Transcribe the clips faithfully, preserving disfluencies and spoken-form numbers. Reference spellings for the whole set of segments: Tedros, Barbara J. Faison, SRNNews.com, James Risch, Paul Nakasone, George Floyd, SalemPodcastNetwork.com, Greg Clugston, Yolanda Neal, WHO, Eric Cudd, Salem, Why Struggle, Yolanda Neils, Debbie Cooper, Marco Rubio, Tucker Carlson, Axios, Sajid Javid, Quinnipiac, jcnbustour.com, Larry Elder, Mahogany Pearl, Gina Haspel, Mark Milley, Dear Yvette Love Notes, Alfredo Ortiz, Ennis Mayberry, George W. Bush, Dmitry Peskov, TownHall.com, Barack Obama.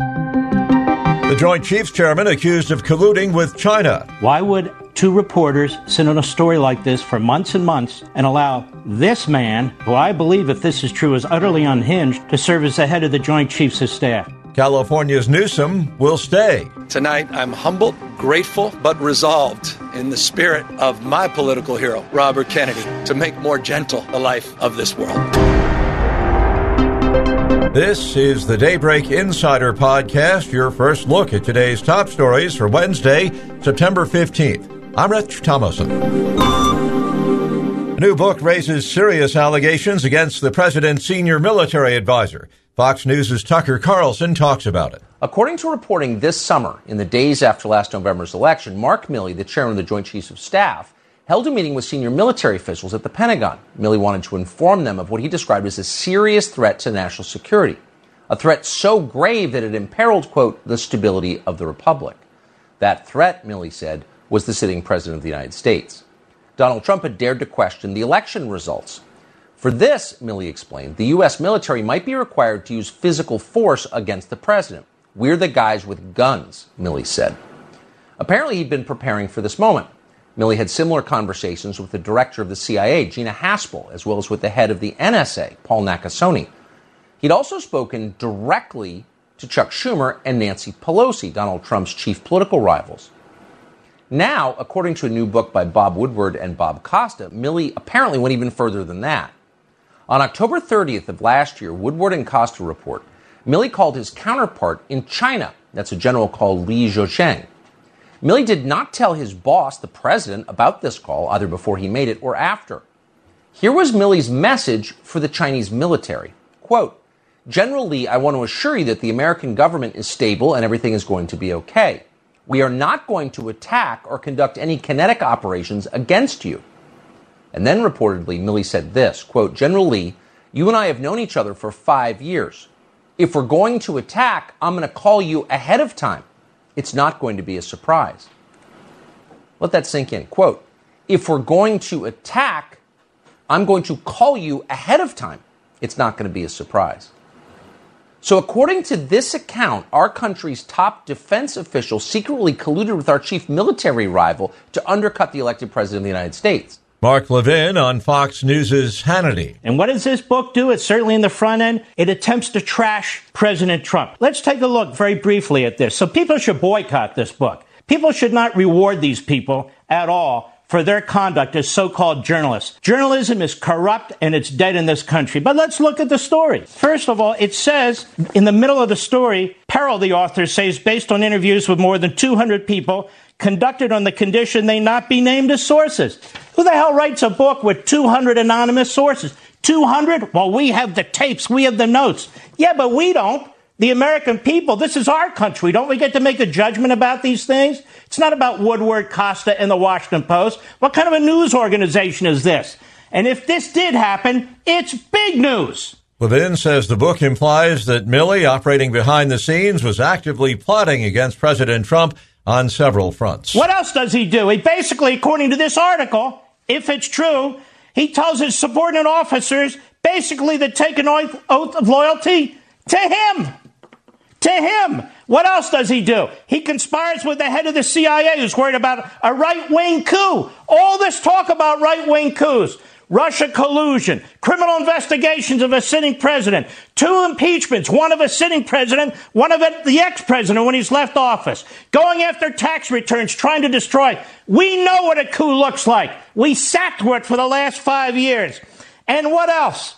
The Joint Chiefs chairman accused of colluding with China. Why would two reporters sit on a story like this for months and months and allow this man, who I believe, if this is true, is utterly unhinged, to serve as the head of the Joint Chiefs of Staff? California's Newsom will stay. Tonight, I'm humbled, grateful, but resolved in the spirit of my political hero, Robert Kennedy, to make more gentle the life of this world. This is the Daybreak Insider Podcast, your first look at today's top stories for Wednesday, September fifteenth. I'm Rich Thomason. A new book raises serious allegations against the president's senior military advisor. Fox News' Tucker Carlson talks about it. According to reporting this summer, in the days after last November's election, Mark Milley, the chairman of the Joint Chiefs of Staff, held a meeting with senior military officials at the Pentagon. Milley wanted to inform them of what he described as a serious threat to national security, a threat so grave that it imperiled, quote, the stability of the republic. That threat, Milley said, was the sitting president of the United States. Donald Trump had dared to question the election results. For this, Milley explained, the U S military might be required to use physical force against the president. We're the guys with guns, Milley said. Apparently, he'd been preparing for this moment. Milley had similar conversations with the director of the C I A, Gina Haspel, as well as with the head of the N S A, Paul Nakasone. He'd also spoken directly to Chuck Schumer and Nancy Pelosi, Donald Trump's chief political rivals. Now, according to a new book by Bob Woodward and Bob Costa, Milley apparently went even further than that. On October thirtieth of last year, Woodward and Costa report, Milley called his counterpart in China, that's a general called Li Zhou Cheng. Milley did not tell his boss, the president, about this call, either before he made it or after. Here was Milley's message for the Chinese military. Quote, General Li, I want to assure you that the American government is stable and everything is going to be okay. We are not going to attack or conduct any kinetic operations against you. And then reportedly, Milley said this, quote, General Li, you and I have known each other for five years. If we're going to attack, I'm going to call you ahead of time. It's not going to be a surprise. Let that sink in. Quote, if we're going to attack, I'm going to call you ahead of time. It's not going to be a surprise. So according to this account, our country's top defense official secretly colluded with our chief military rival to undercut the elected president of the United States. Mark Levin on Fox News' Hannity. And what does this book do? It's certainly in the front end. It attempts to trash President Trump. Let's take a look very briefly at this. So people should boycott this book. People should not reward these people at all for their conduct as so-called journalists. Journalism is corrupt and it's dead in this country. But let's look at the story. First of all, it says in the middle of the story, Peril, the author, says, based on interviews with more than two hundred people, conducted on the condition they not be named as sources. Who the hell writes a book with two hundred anonymous sources? two hundred? Well, we have the tapes. We have the notes. Yeah, but we don't. The American people, this is our country. Don't we get to make a judgment about these things? It's not about Woodward, Costa, and the Washington Post. What kind of a news organization is this? And if this did happen, it's big news. Levin says the book implies that Milley, operating behind the scenes, was actively plotting against President Trump on several fronts. What else does he do? He basically, according to this article, if it's true, he tells his subordinate officers basically to take an oath, oath of loyalty to him. To him. What else does he do? He conspires with the head of the C I A who's worried about a right-wing coup. All this talk about right-wing coups. Russia collusion, criminal investigations of a sitting president, two impeachments, one of a sitting president, one of the ex-president when he's left office, going after tax returns, trying to destroy. We know what a coup looks like. We sat with it for the last five years. And what else?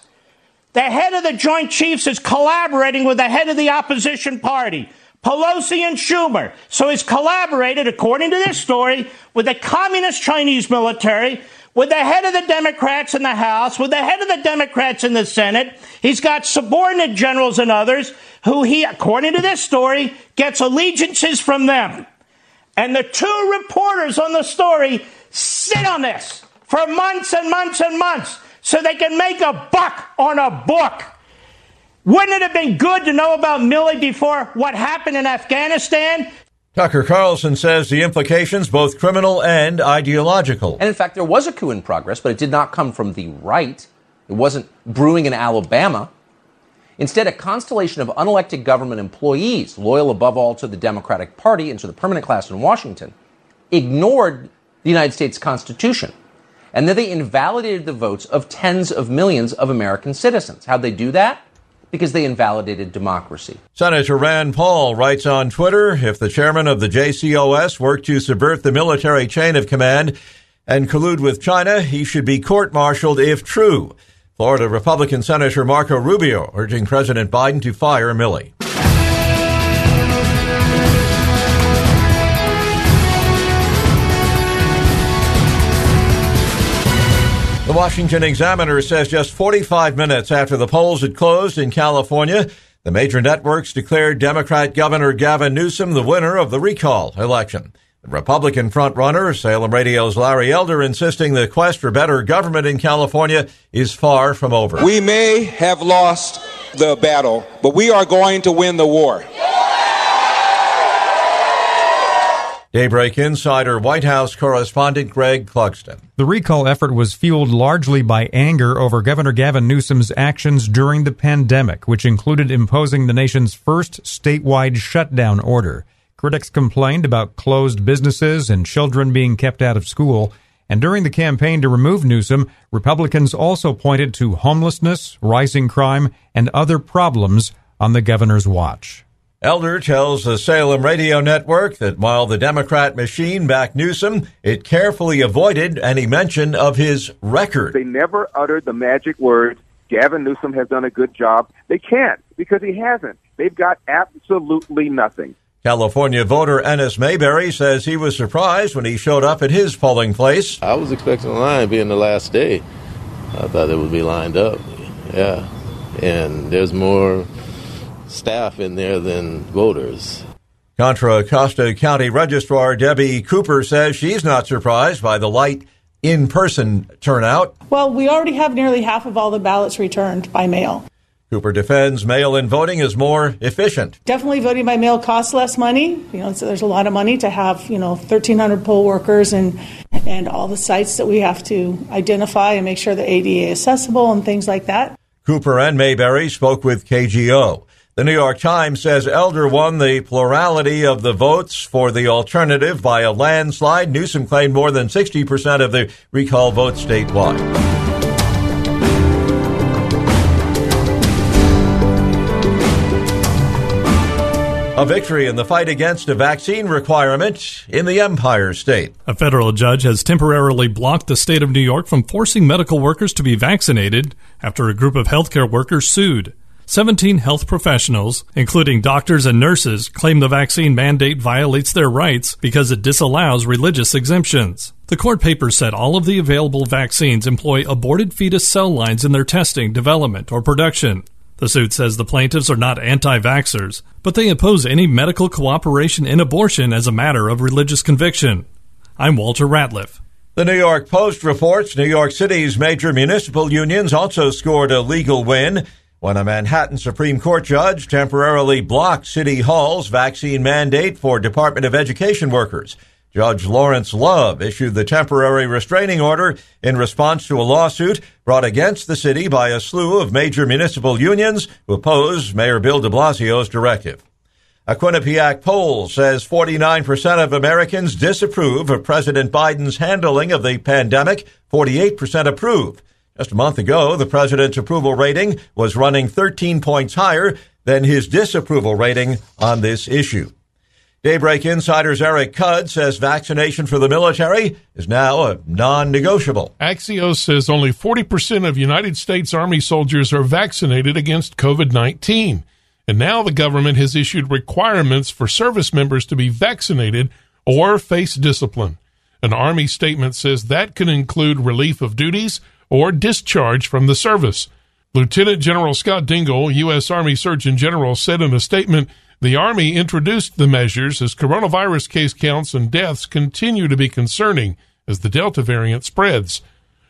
The head of the Joint Chiefs is collaborating with the head of the opposition party, Pelosi and Schumer. So he's collaborated, according to this story, with the communist Chinese military, with the head of the Democrats in the House, with the head of the Democrats in the Senate. He's got subordinate generals and others who he, according to this story, gets allegiances from them. And the two reporters on the story sit on this for months and months and months so they can make a buck on a book. Wouldn't it have been good to know about Milley before what happened in Afghanistan? Tucker Carlson says the implications, both criminal and ideological. And in fact, there was a coup in progress, but it did not come from the right. It wasn't brewing in Alabama. Instead, a constellation of unelected government employees, loyal above all to the Democratic Party and to the permanent class in Washington, ignored the United States Constitution. And then they invalidated the votes of tens of millions of American citizens. How'd they do that? Because they invalidated democracy. Senator Rand Paul writes on Twitter, if the chairman of the J C O S worked to subvert the military chain of command and collude with China, he should be court-martialed if true. Florida Republican Senator Marco Rubio urging President Biden to fire Milley. The Washington Examiner says just forty-five minutes after the polls had closed in California, the major networks declared Democrat Governor Gavin Newsom the winner of the recall election. The Republican frontrunner, Salem Radio's Larry Elder, insisting the quest for better government in California is far from over. We may have lost the battle, but we are going to win the war. Daybreak Insider White House correspondent Greg Clugston. The recall effort was fueled largely by anger over Governor Gavin Newsom's actions during the pandemic, which included imposing the nation's first statewide shutdown order. Critics complained about closed businesses and children being kept out of school. And during the campaign to remove Newsom, Republicans also pointed to homelessness, rising crime, and other problems on the governor's watch. Elder tells the Salem Radio Network that while the Democrat machine backed Newsom, it carefully avoided any mention of his record. They never uttered the magic words, Gavin Newsom has done a good job. They can't, because he hasn't. They've got absolutely nothing. California voter Ennis Mayberry says he was surprised when he showed up at his polling place. I was expecting a line being the last day. I thought it would be lined up, yeah. And there's more staff in there than voters. Contra Costa County Registrar Debbie Cooper says she's not surprised by the light in-person turnout. Well, we already have nearly half of all the ballots returned by mail. Cooper defends mail-in voting is more efficient. Definitely voting by mail costs less money. You know, so there's a lot of money to have, you know, thirteen hundred poll workers and, and all the sites that we have to identify and make sure they're A D A accessible and things like that. Cooper and Mayberry spoke with K G O. The New York Times says Elder won the plurality of the votes for the alternative by a landslide. Newsom claimed more than sixty percent of the recall votes statewide. A victory in the fight against a vaccine requirement in the Empire State. A federal judge has temporarily blocked the state of New York from forcing medical workers to be vaccinated after a group of healthcare workers sued. seventeen health professionals, including doctors and nurses, claim the vaccine mandate violates their rights because it disallows religious exemptions. The court papers said all of the available vaccines employ aborted fetus cell lines in their testing, development, or production. The suit says the plaintiffs are not anti-vaxxers, but they oppose any medical cooperation in abortion as a matter of religious conviction. I'm Walter Ratliff. The New York Post reports New York City's major municipal unions also scored a legal win when a Manhattan Supreme Court judge temporarily blocked City Hall's vaccine mandate for Department of Education workers. Judge Lawrence Love issued the temporary restraining order in response to a lawsuit brought against the city by a slew of major municipal unions who oppose Mayor Bill de Blasio's directive. A Quinnipiac poll says forty-nine percent of Americans disapprove of President Biden's handling of the pandemic, forty-eight percent approve. Just a month ago, the president's approval rating was running thirteen points higher than his disapproval rating on this issue. Daybreak Insider's Eric Cudd says vaccination for the military is now a non-negotiable. Axios says only forty percent of United States Army soldiers are vaccinated against covid nineteen. And now the government has issued requirements for service members to be vaccinated or face discipline. An Army statement says that can include relief of duties or discharge from the service. Lieutenant General Scott Dingell, U S. Army Surgeon General, said in a statement, the Army introduced the measures as coronavirus case counts and deaths continue to be concerning as the Delta variant spreads.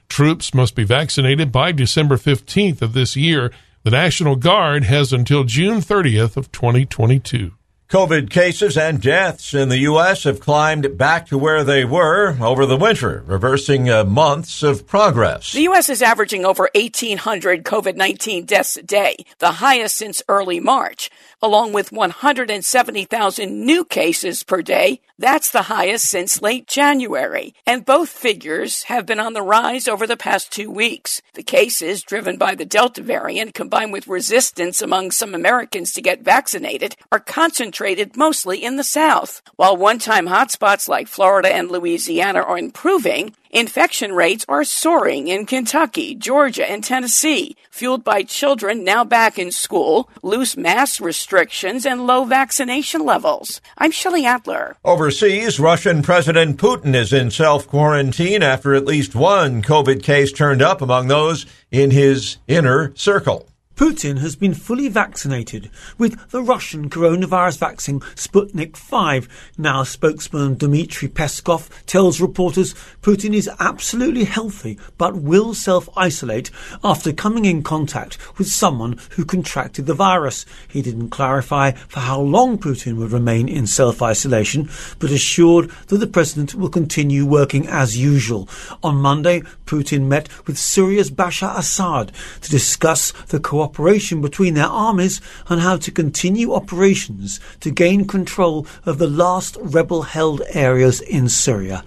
Troops must be vaccinated by December fifteenth of this year. The National Guard has until June thirtieth of twenty twenty-two. COVID cases and deaths in the U S have climbed back to where they were over the winter, reversing uh, months of progress. The U S is averaging over eighteen hundred COVID nineteen deaths a day, the highest since early March, along with one hundred seventy thousand new cases per day. That's the highest since late January, and both figures have been on the rise over the past two weeks. The cases, driven by the Delta variant, combined with resistance among some Americans to get vaccinated, are concentrated mostly in the South. While one-time hotspots like Florida and Louisiana are improving, infection rates are soaring in Kentucky, Georgia, and Tennessee, fueled by children now back in school, loose mask restrictions, and low vaccination levels. I'm Shelley Adler. Overseas, Russian President Putin is in self-quarantine after at least one COVID case turned up among those in his inner circle. Putin has been fully vaccinated with the Russian coronavirus vaccine Sputnik five. Now spokesman Dmitry Peskov tells reporters Putin is absolutely healthy but will self-isolate after coming in contact with someone who contracted the virus. He didn't clarify for how long Putin would remain in self-isolation but assured that the president will continue working as usual. On Monday, Putin met with Syria's Bashar Assad to discuss the cooperation Cooperation between their armies and how to continue operations to gain control of the last rebel-held areas in Syria.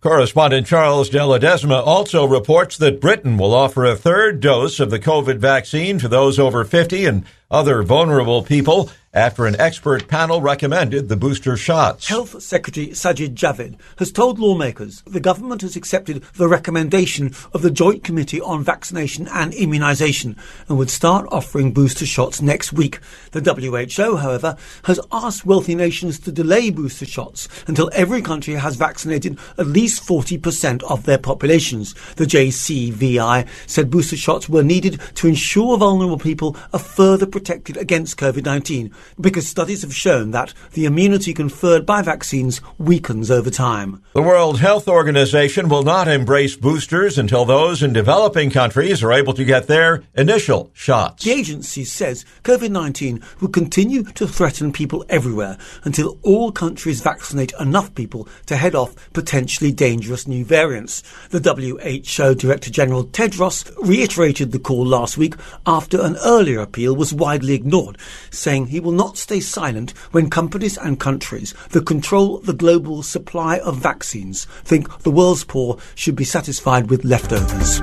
Correspondent Charles Della Desma also reports that Britain will offer a third dose of the COVID vaccine to those over fifty and other vulnerable people after an expert panel recommended the booster shots. Health Secretary Sajid Javid has told lawmakers the government has accepted the recommendation of the Joint Committee on Vaccination and Immunisation and would start offering booster shots next week. The W H O, however, has asked wealthy nations to delay booster shots until every country has vaccinated at least forty percent of their populations. The J C V I said booster shots were needed to ensure vulnerable people are further protected against COVID nineteen. Because studies have shown that the immunity conferred by vaccines weakens over time. The World Health Organization will not embrace boosters until those in developing countries are able to get their initial shots. The agency says COVID nineteen will continue to threaten people everywhere until all countries vaccinate enough people to head off potentially dangerous new variants. The W H O Director General Tedros reiterated the call last week after an earlier appeal was widely ignored, saying he will not stay silent when companies and countries that control the global supply of vaccines think the world's poor should be satisfied with leftovers.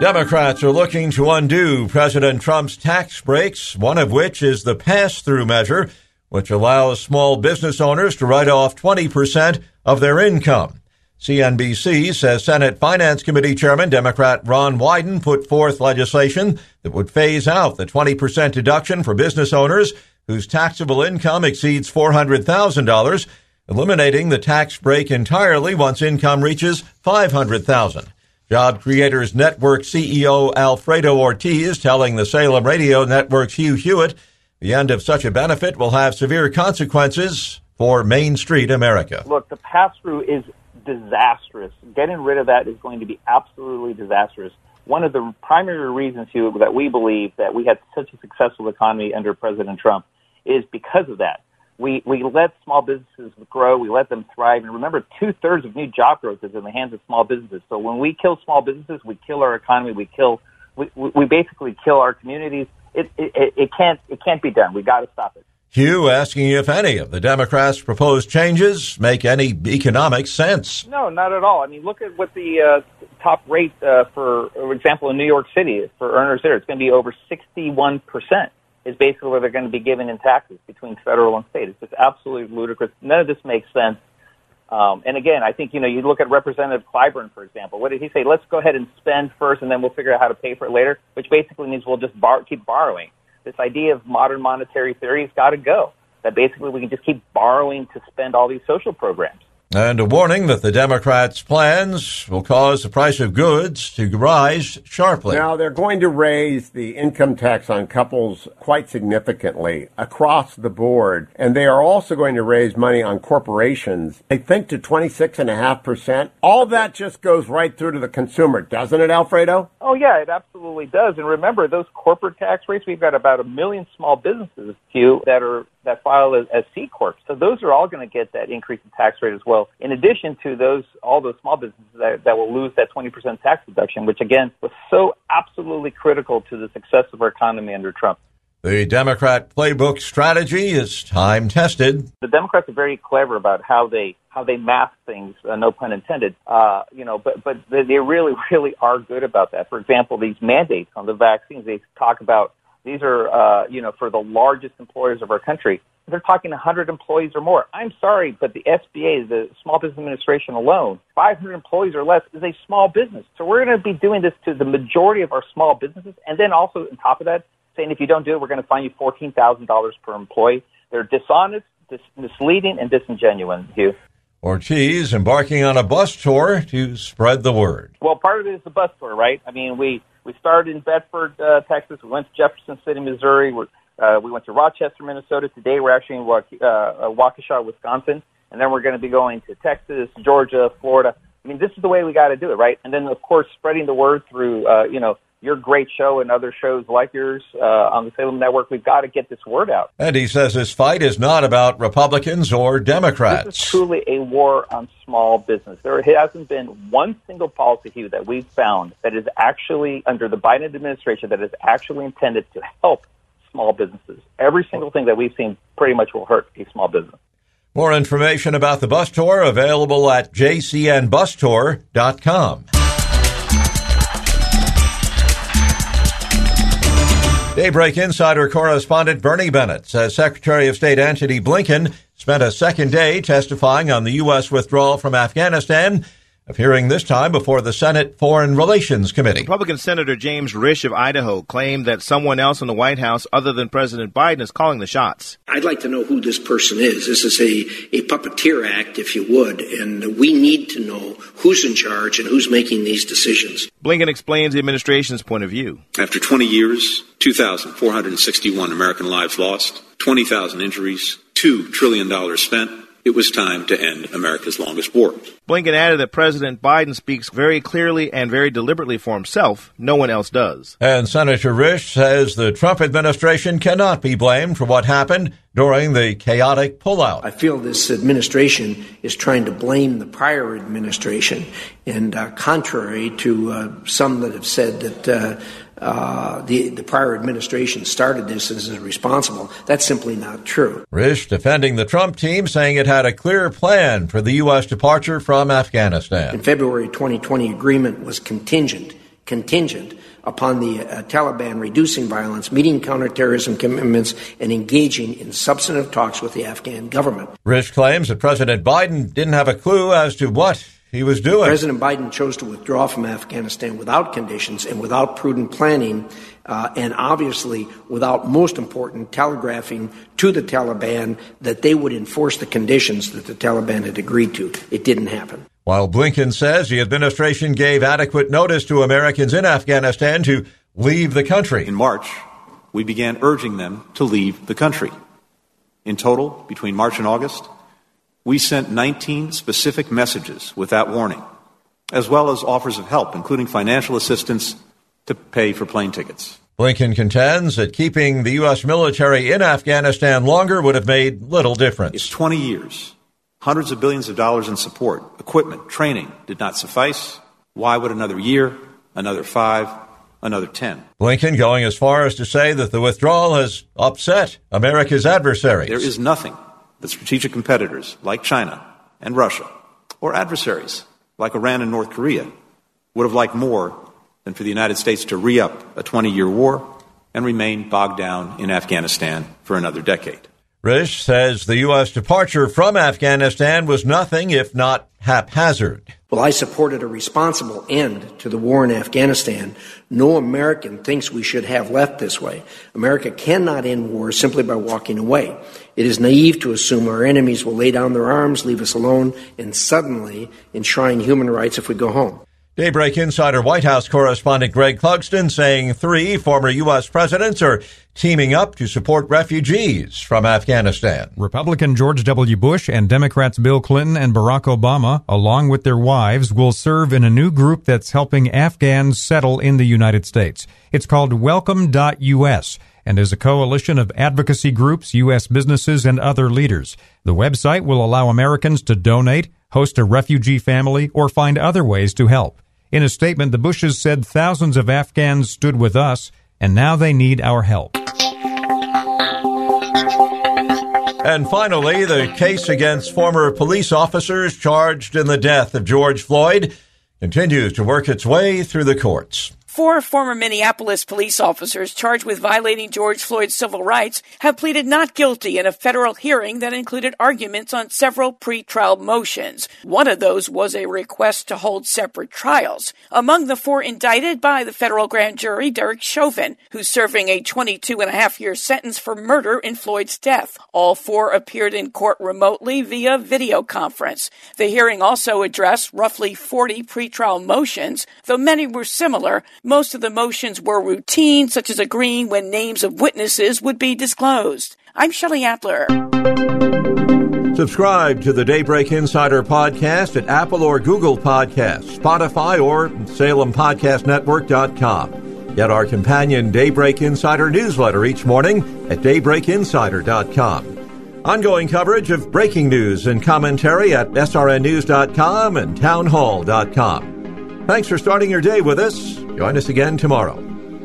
Democrats are looking to undo President Trump's tax breaks, one of which is the pass-through measure, which allows small business owners to write off twenty percent of their income. C N B C says Senate Finance Committee Chairman Democrat Ron Wyden put forth legislation that would phase out the twenty percent deduction for business owners whose taxable income exceeds four hundred thousand dollars, eliminating the tax break entirely once income reaches five hundred thousand dollars. Job Creators Network C E O Alfredo Ortiz telling the Salem Radio Network's Hugh Hewitt the end of such a benefit will have severe consequences for Main Street America. Look, the pass-through is disastrous. Getting rid of that is going to be absolutely disastrous. One of the primary reasons, Hugh, that we believe that we had such a successful economy under President Trump is because of that. We we let small businesses grow. We let them thrive. And remember, two-thirds of new job growth is in the hands of small businesses. So when we kill small businesses, we kill our economy. We kill we we basically kill our communities. It it, it can't it can't be done. We got to stop it. Hugh asking if any of the Democrats' proposed changes make any economic sense. No, not at all. I mean, look at what the uh, top rate, uh, for, for example, in New York City for earners there. It's going to be over sixty-one percent is basically what they're going to be given in taxes between federal and state. It's just absolutely ludicrous. None of this makes sense. Um, and again, I think, you know, you look at Representative Clyburn, for example. What did he say? Let's go ahead and spend first and then we'll figure out how to pay for it later, which basically means we'll just bar- keep borrowing. This idea of modern monetary theory has got to go. that basically we can just keep borrowing to spend all these social programs. And a warning that the Democrats' plans will cause the price of goods to rise sharply. Now, they're going to raise the income tax on couples quite significantly across the board. And they are also going to raise money on corporations, I think, to twenty-six point five percent. All that just goes right through to the consumer, doesn't it, Alfredo? Oh, yeah, it absolutely does. And remember, those corporate tax rates, we've got about a million small businesses, Q, that are that file as, as C corps. So those are all going to get that increase in tax rate as well. In addition to those, all those small businesses that, that will lose that twenty percent tax deduction, which again was so absolutely critical to the success of our economy under Trump. The Democrat playbook strategy is time tested. The Democrats are very clever about how they how they mask things, uh, no pun intended. Uh, you know, but but they really really are good about that. For example, these mandates on the vaccines, they talk about. These are, uh, you know, for the largest employers of our country. They're talking one hundred employees or more. I'm sorry, but the S B A, the Small Business Administration alone, five hundred employees or less is a small business. So we're going to be doing this to the majority of our small businesses. And then also on top of that, saying if you don't do it, we're going to fine you fourteen thousand dollars per employee. They're dishonest, dis- misleading, and disingenuous, Hugh. Ortiz embarking on a bus tour to spread the word. Well, part of it is the bus tour, right? I mean, we... We started in Bedford, uh, Texas. We went to Jefferson City, Missouri. We're, uh, we went to Rochester, Minnesota. Today we're actually in uh, Waukesha, Wisconsin. And then we're going to be going to Texas, Georgia, Florida. I mean, this is the way we got to do it, right? And then, of course, spreading the word through, uh, you know, your great show and other shows like yours uh, on the Salem Network. We've got to get this word out. And he says this fight is not about Republicans or Democrats. This is truly a war on small business. There hasn't been one single policy, Hugh, that we've found that is actually under the Biden administration that is actually intended to help small businesses. Every single thing that we've seen pretty much will hurt a small business. More information about the bus tour available at j c n bus tour dot com. Daybreak Insider correspondent Bernie Bennett says Secretary of State Antony Blinken spent a second day testifying on the U S withdrawal from Afghanistan, appearing this time before the Senate Foreign Relations Committee. Republican Senator James Risch of Idaho claimed that someone else in the White House other than President Biden is calling the shots. I'd like to know who this person is. This is a, a puppeteer act, if you would, and we need to know who's in charge and who's making these decisions. Blinken explains the administration's point of view. After twenty years, two thousand four hundred sixty-one American lives lost, twenty thousand injuries, two trillion dollars spent, it was time to end America's longest war. Blinken added that President Biden speaks very clearly and very deliberately for himself. No one else does. And Senator Risch says the Trump administration cannot be blamed for what happened during the chaotic pullout. I feel this administration is trying to blame the prior administration. And uh, contrary to uh, some that have said that uh, Uh, the, the prior administration started this as irresponsible. That's simply not true. Risch defending the Trump team, saying it had a clear plan for the U S departure from Afghanistan. In February twenty twenty, agreement was contingent, contingent upon the uh, Taliban reducing violence, meeting counterterrorism commitments, and engaging in substantive talks with the Afghan government. Risch claims that President Biden didn't have a clue as to what he was doing. President Biden chose to withdraw from Afghanistan without conditions and without prudent planning, uh, and obviously without, most important, telegraphing to the Taliban that they would enforce the conditions that the Taliban had agreed to. It didn't happen. While Blinken says the administration gave adequate notice to Americans in Afghanistan to leave the country. In March, we began urging them to leave the country. In total, between March and August, we sent nineteen specific messages without warning, as well as offers of help, including financial assistance to pay for plane tickets. Blinken contends that keeping the U S military in Afghanistan longer would have made little difference. It's twenty years. Hundreds of billions of dollars in support, equipment, training did not suffice. Why would another year, another five, another ten? Blinken going as far as to say that the withdrawal has upset America's adversaries. There is nothing that strategic competitors like China and Russia, or adversaries like Iran and North Korea, would have liked more than for the United States to re-up a twenty-year war and remain bogged down in Afghanistan for another decade. Risch says the U S departure from Afghanistan was nothing if not haphazard. Well, I supported a responsible end to the war in Afghanistan. No American thinks we should have left this way. America cannot end war simply by walking away. It is naive to assume our enemies will lay down their arms, leave us alone, and suddenly enshrine human rights if we go home. Daybreak Insider White House correspondent Greg Clugston saying three former U S presidents are teaming up to support refugees from Afghanistan. Republican George W. Bush and Democrats Bill Clinton and Barack Obama, along with their wives, will serve in a new group that's helping Afghans settle in the United States. It's called Welcome dot U S and is a coalition of advocacy groups, U S businesses, and other leaders. The website will allow Americans to donate, host a refugee family, or find other ways to help. In a statement, the Bushes said thousands of Afghans stood with us, and now they need our help. And finally, the case against former police officers charged in the death of George Floyd continues to work its way through the courts. Four former Minneapolis police officers charged with violating George Floyd's civil rights have pleaded not guilty in a federal hearing that included arguments on several pre-trial motions. One of those was a request to hold separate trials. Among the four indicted by the federal grand jury, Derek Chauvin, who's serving a twenty-two and a half year sentence for murder in Floyd's death. All four appeared in court remotely via video conference. The hearing also addressed roughly forty pre-trial motions, though many were similar. Most of the motions were routine, such as agreeing when names of witnesses would be disclosed. I'm Shelley Adler. Subscribe to the Daybreak Insider podcast at Apple or Google Podcasts, Spotify, or Salem Podcast Network dot com. Get our companion Daybreak Insider newsletter each morning at Daybreak Insider dot com. Ongoing coverage of breaking news and commentary at S R N News dot com and Town Hall dot com. Thanks for starting your day with us. Join us again tomorrow.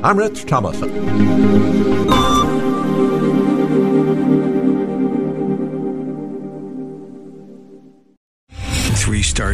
I'm Rich Thomason. Three-star